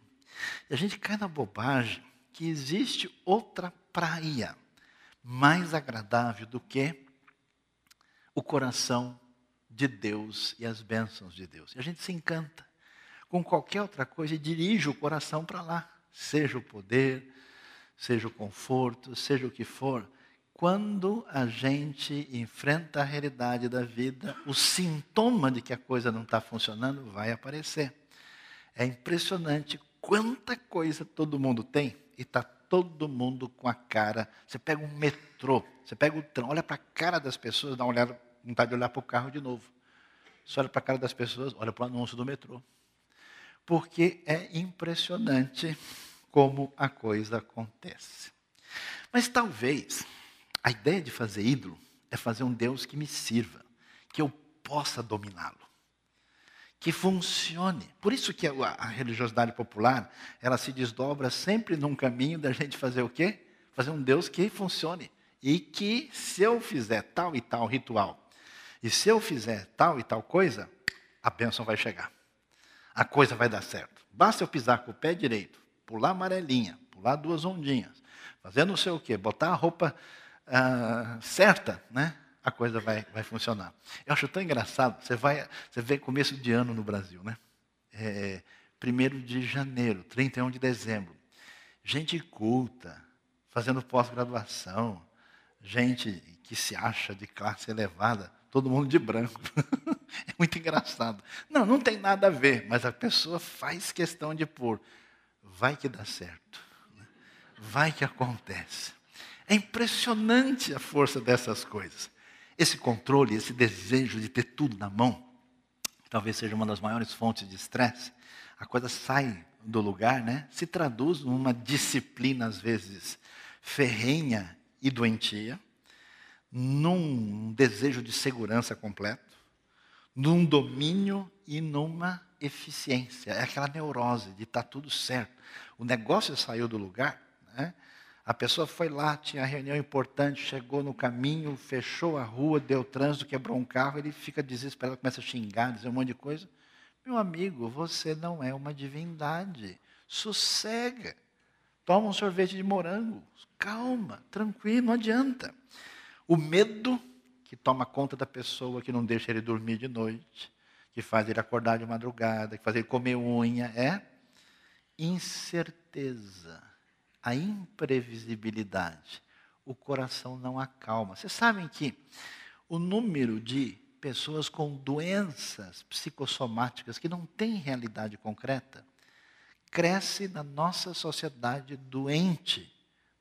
E a gente cai na bobagem que existe outra praia mais agradável do que o coração de Deus e as bênçãos de Deus. E a gente se encanta com qualquer outra coisa e dirige o coração para lá. Seja o poder, seja o conforto, seja o que for. Quando a gente enfrenta a realidade da vida, o sintoma de que a coisa não está funcionando vai aparecer. É impressionante quanta coisa todo mundo tem e está todo mundo com a cara. Você pega um metrô, você pega o trem, olha para a cara das pessoas, dá uma olhada, vontade de olhar para o carro de novo. Você olha para a cara das pessoas, olha para o anúncio do metrô. Porque é impressionante como a coisa acontece. Mas talvez a ideia de fazer ídolo é fazer um Deus que me sirva, que eu possa dominá-lo, que funcione. Por isso que a religiosidade popular, ela se desdobra sempre num caminho da gente fazer o quê? Fazer um Deus que funcione. E que se eu fizer tal e tal ritual, e se eu fizer tal e tal coisa, a bênção vai chegar. A coisa vai dar certo. Basta eu pisar com o pé direito, pular amarelinha, pular duas ondinhas, fazer não sei o quê, botar a roupa ah, certa, né? A coisa vai, vai funcionar. Eu acho tão engraçado, você, vai, você vê começo de ano no Brasil, né? É, primeiro de janeiro, trinta e um de dezembro. Gente culta, fazendo pós-graduação, gente que se acha de classe elevada, todo mundo de branco. É muito engraçado. Não, não tem nada a ver, mas a pessoa faz questão de pôr. Vai que dá certo. Né? Vai que acontece. É impressionante a força dessas coisas. Esse controle, esse desejo de ter tudo na mão, talvez seja uma das maiores fontes de estresse. A coisa sai do lugar, né? Se traduz numa disciplina, às vezes, ferrenha e doentia, num desejo de segurança completo, num domínio e numa eficiência. É aquela neurose de estar tudo certo. O negócio saiu do lugar, né? A pessoa foi lá, tinha reunião importante, chegou no caminho, fechou a rua, deu trânsito, quebrou um carro, ele fica desesperado, começa a xingar, dizer um monte de coisa. Meu amigo, você não é uma divindade. Sossega. Toma um sorvete de morango. Calma, tranquilo, não adianta. O medo que toma conta da pessoa, que não deixa ele dormir de noite, que faz ele acordar de madrugada, que faz ele comer unha, é incerteza, a imprevisibilidade. O coração não acalma. Vocês sabem que o número de pessoas com doenças psicossomáticas que não têm realidade concreta cresce na nossa sociedade doente,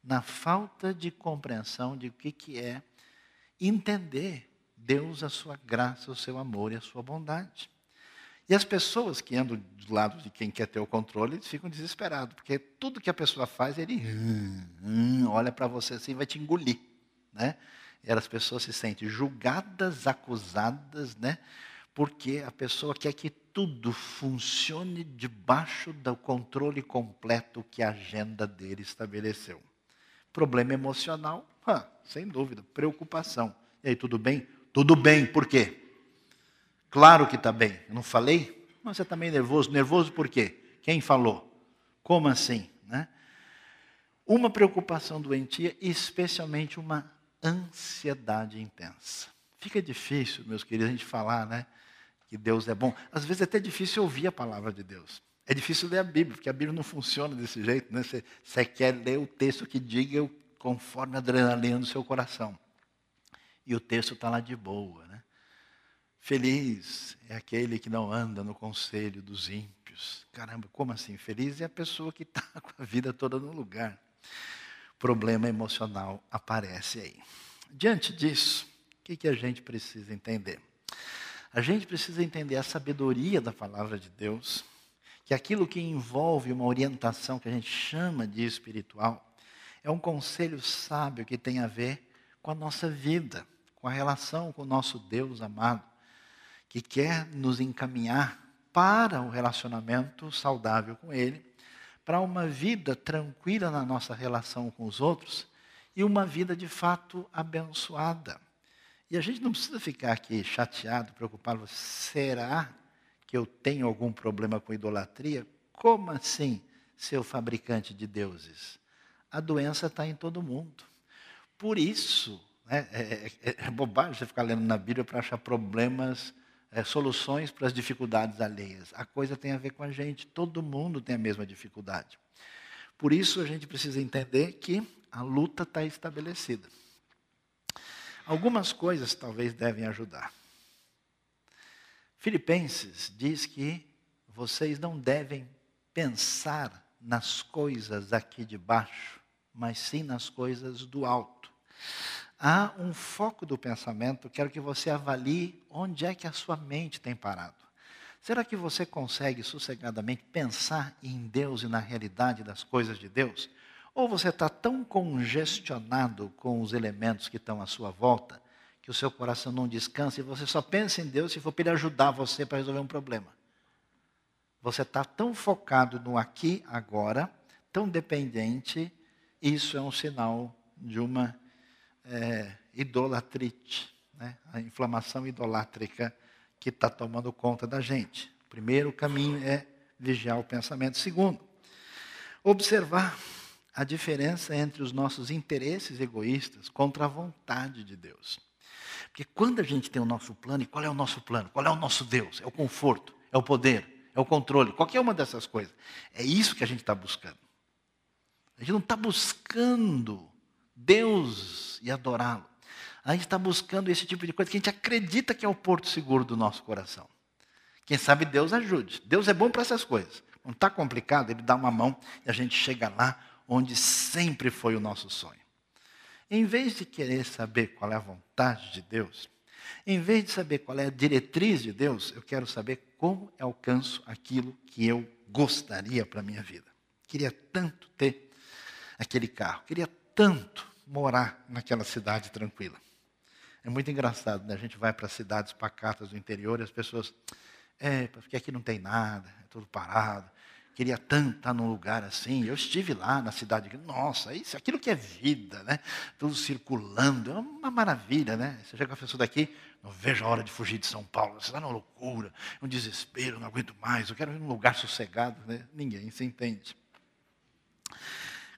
na falta de compreensão de o que, que é entender Deus, a sua graça, o seu amor e a sua bondade. E as pessoas que andam do lado de quem quer ter o controle, eles ficam desesperados, porque tudo que a pessoa faz, ele hum, hum, olha para você assim e vai te engolir. Né? E as pessoas se sentem julgadas, acusadas, né? Porque a pessoa quer que tudo funcione debaixo do controle completo que a agenda dele estabeleceu. Problema emocional, ah, sem dúvida, preocupação. E aí, tudo bem? Tudo bem, por quê? Claro que está bem. Eu não falei? Mas você está meio nervoso. Nervoso por quê? Quem falou? Como assim? Né? Uma preocupação doentia e especialmente uma ansiedade intensa. Fica difícil, meus queridos, a gente falar, né, que Deus é bom. Às vezes é até difícil ouvir a palavra de Deus. É difícil ler a Bíblia, porque a Bíblia não funciona desse jeito. Né? Você, você quer ler o texto que diga conforme a adrenalina do seu coração. E o texto está lá de boa, né? Feliz é aquele que não anda no conselho dos ímpios. Caramba, como assim? Feliz é a pessoa que está com a vida toda no lugar. Problema emocional aparece aí. Diante disso, o que, que a gente precisa entender? A gente precisa entender a sabedoria da palavra de Deus, que aquilo que envolve uma orientação que a gente chama de espiritual, é um conselho sábio que tem a ver com a nossa vida, com a relação com o nosso Deus amado, que quer nos encaminhar para um relacionamento saudável com Ele, para uma vida tranquila na nossa relação com os outros e uma vida de fato abençoada. E a gente não precisa ficar aqui chateado, preocupado, será que eu tenho algum problema com idolatria? Como assim, seu fabricante de deuses? A doença está em todo mundo. Por isso, É, é, é, é bobagem você ficar lendo na Bíblia para achar problemas, é, soluções para as dificuldades alheias. A coisa tem a ver com a gente, todo mundo tem a mesma dificuldade. Por isso a gente precisa entender que a luta está estabelecida. Algumas coisas talvez devem ajudar. Filipenses diz que vocês não devem pensar nas coisas aqui de baixo, mas sim nas coisas do alto. Há um foco do pensamento, quero que você avalie onde é que a sua mente tem parado. Será que você consegue sossegadamente pensar em Deus e na realidade das coisas de Deus? Ou você está tão congestionado com os elementos que estão à sua volta, que o seu coração não descansa e você só pensa em Deus se for para Ele ajudar você para resolver um problema? Você está tão focado no aqui, agora, tão dependente, isso é um sinal de uma é, idolatrite, né? A inflamação idolátrica que está tomando conta da gente. O primeiro caminho é vigiar o pensamento. Segundo, observar a diferença entre os nossos interesses egoístas contra a vontade de Deus. Porque quando a gente tem o nosso plano, e qual é o nosso plano? Qual é o nosso Deus? É o conforto, é o poder, é o controle, qualquer uma dessas coisas. É isso que a gente está buscando. A gente não está buscando Deus e adorá-lo. A gente está buscando esse tipo de coisa que a gente acredita que é o porto seguro do nosso coração. Quem sabe Deus ajude. Deus é bom para essas coisas. Não está complicado, Ele dá uma mão e a gente chega lá onde sempre foi o nosso sonho. Em vez de querer saber qual é a vontade de Deus, em vez de saber qual é a diretriz de Deus, eu quero saber como eu alcanço aquilo que eu gostaria para a minha vida. Queria tanto ter aquele carro, queria tanto morar naquela cidade tranquila. É muito engraçado, né? A gente vai para cidades pacatas do interior e as pessoas... É, porque aqui não tem nada, é tudo parado. Queria tanto estar num lugar assim. Eu estive lá na cidade. Nossa, isso, aquilo que é vida, né? Tudo circulando. É uma maravilha, né? Você chega com a pessoa daqui, não vejo a hora de fugir de São Paulo. Isso dá uma loucura, um desespero, não aguento mais. Eu quero ir num lugar sossegado, né? Ninguém se entende.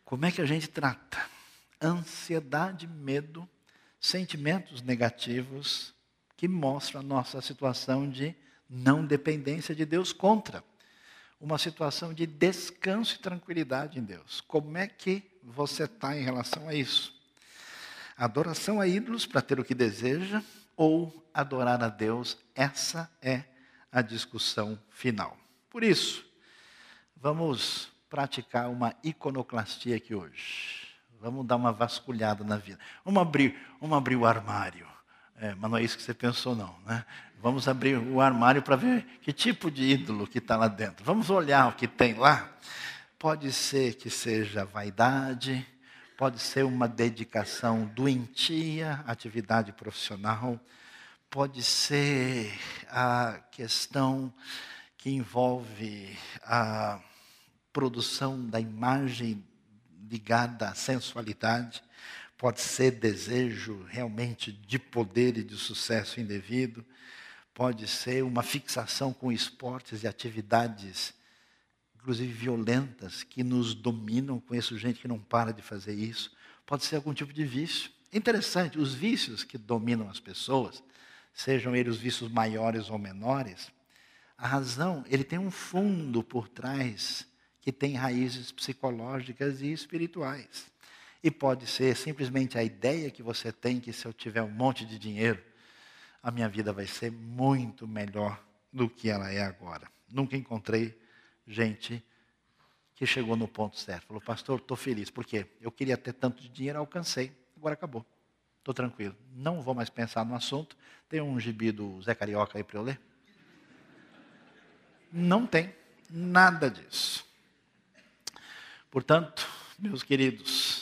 Como é que a gente trata ansiedade, medo, sentimentos negativos que mostram a nossa situação de não dependência de Deus contra uma situação de descanso e tranquilidade em Deus? Como é que você está em relação a isso? Adoração a ídolos para ter o que deseja ou adorar a Deus? Essa é a discussão final. Por isso, vamos praticar uma iconoclastia aqui hoje. Vamos dar uma vasculhada na vida. Vamos abrir, vamos abrir o armário. É, mas não é isso que você pensou, não, né? Vamos abrir o armário para ver que tipo de ídolo que está lá dentro. Vamos olhar o que tem lá. Pode ser que seja vaidade, pode ser uma dedicação doentia, atividade profissional, pode ser a questão que envolve a produção da imagem ligada à sensualidade, pode ser desejo realmente de poder e de sucesso indevido, pode ser uma fixação com esportes e atividades, inclusive violentas, que nos dominam. Conheço gente que não para de fazer isso. Pode ser algum tipo de vício. Interessante, os vícios que dominam as pessoas, sejam eles vícios maiores ou menores, a razão, ele tem um fundo por trás que tem raízes psicológicas e espirituais. E pode ser simplesmente a ideia que você tem que se eu tiver um monte de dinheiro, a minha vida vai ser muito melhor do que ela é agora. Nunca encontrei gente que chegou no ponto certo. Falou, pastor, estou feliz. Por quê? Eu queria ter tanto de dinheiro, alcancei. Agora acabou. Estou tranquilo. Não vou mais pensar no assunto. Tem um gibi do Zé Carioca aí para eu ler? Não tem nada disso. Portanto, meus queridos...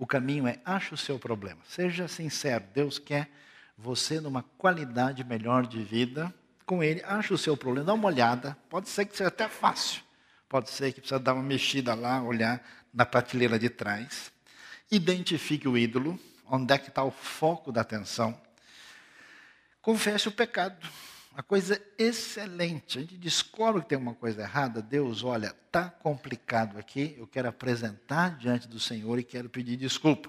O caminho é, ache o seu problema. Seja sincero, Deus quer você numa qualidade melhor de vida com Ele. Ache o seu problema, dá uma olhada. Pode ser que seja até fácil. Pode ser que precisa dar uma mexida lá, olhar na prateleira de trás. Identifique o ídolo, onde é que está o foco da atenção. Confesse o pecado. Uma coisa excelente. A gente descobre que tem uma coisa errada. Deus, olha, está complicado aqui. Eu quero apresentar diante do Senhor e quero pedir desculpa.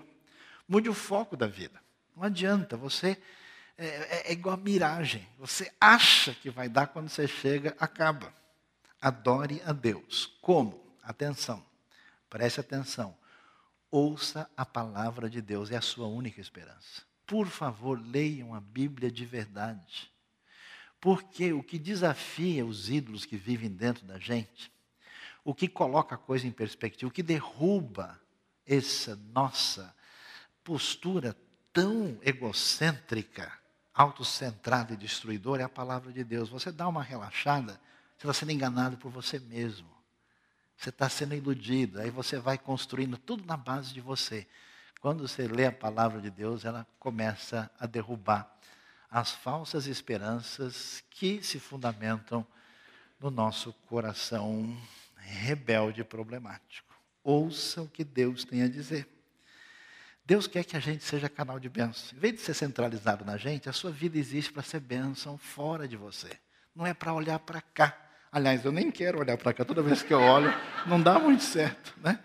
Mude o foco da vida. Não adianta. Você é, é igual a miragem. Você acha que vai dar, quando você chega, acaba. Adore a Deus. Como? Atenção. Preste atenção. Ouça a palavra de Deus. É a sua única esperança. Por favor, leiam a Bíblia de verdade. Porque o que desafia os ídolos que vivem dentro da gente, o que coloca a coisa em perspectiva, o que derruba essa nossa postura tão egocêntrica, autocentrada e destruidora é a palavra de Deus. Você dá uma relaxada, você está sendo enganado por você mesmo. Você está sendo iludido, aí você vai construindo tudo na base de você. Quando você lê a palavra de Deus, ela começa a derrubar as falsas esperanças que se fundamentam no nosso coração rebelde e problemático. Ouça o que Deus tem a dizer. Deus quer que a gente seja canal de bênção. Em vez de ser centralizado na gente, a sua vida existe para ser bênção fora de você. Não é para olhar para cá. Aliás, eu nem quero olhar para cá, toda vez que eu olho, não dá muito certo, né?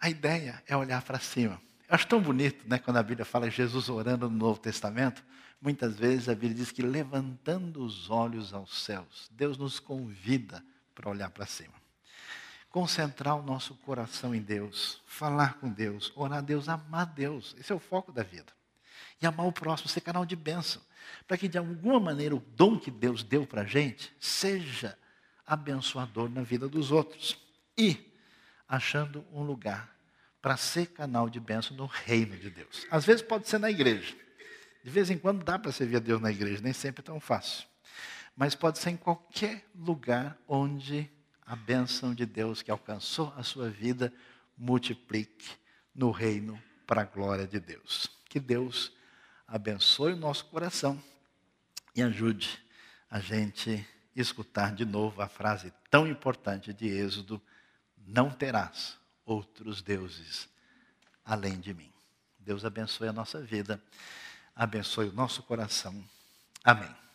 A ideia é olhar para cima. Eu acho tão bonito, né, quando a Bíblia fala de Jesus orando no Novo Testamento, muitas vezes a Bíblia diz que levantando os olhos aos céus, Deus nos convida para olhar para cima. Concentrar o nosso coração em Deus, falar com Deus, orar a Deus, amar Deus, esse é o foco da vida. E amar o próximo, ser canal de bênção, para que de alguma maneira o dom que Deus deu para a gente seja abençoador na vida dos outros. E achando um lugar para ser canal de bênção no reino de Deus. Às vezes pode ser na igreja. De vez em quando dá para servir a Deus na igreja, nem sempre é tão fácil. Mas pode ser em qualquer lugar onde a bênção de Deus que alcançou a sua vida multiplique no reino para a glória de Deus. Que Deus abençoe o nosso coração e ajude a gente escutar de novo a frase tão importante de Êxodo: não terás outros deuses além de mim. Deus abençoe a nossa vida, abençoe o nosso coração. Amém.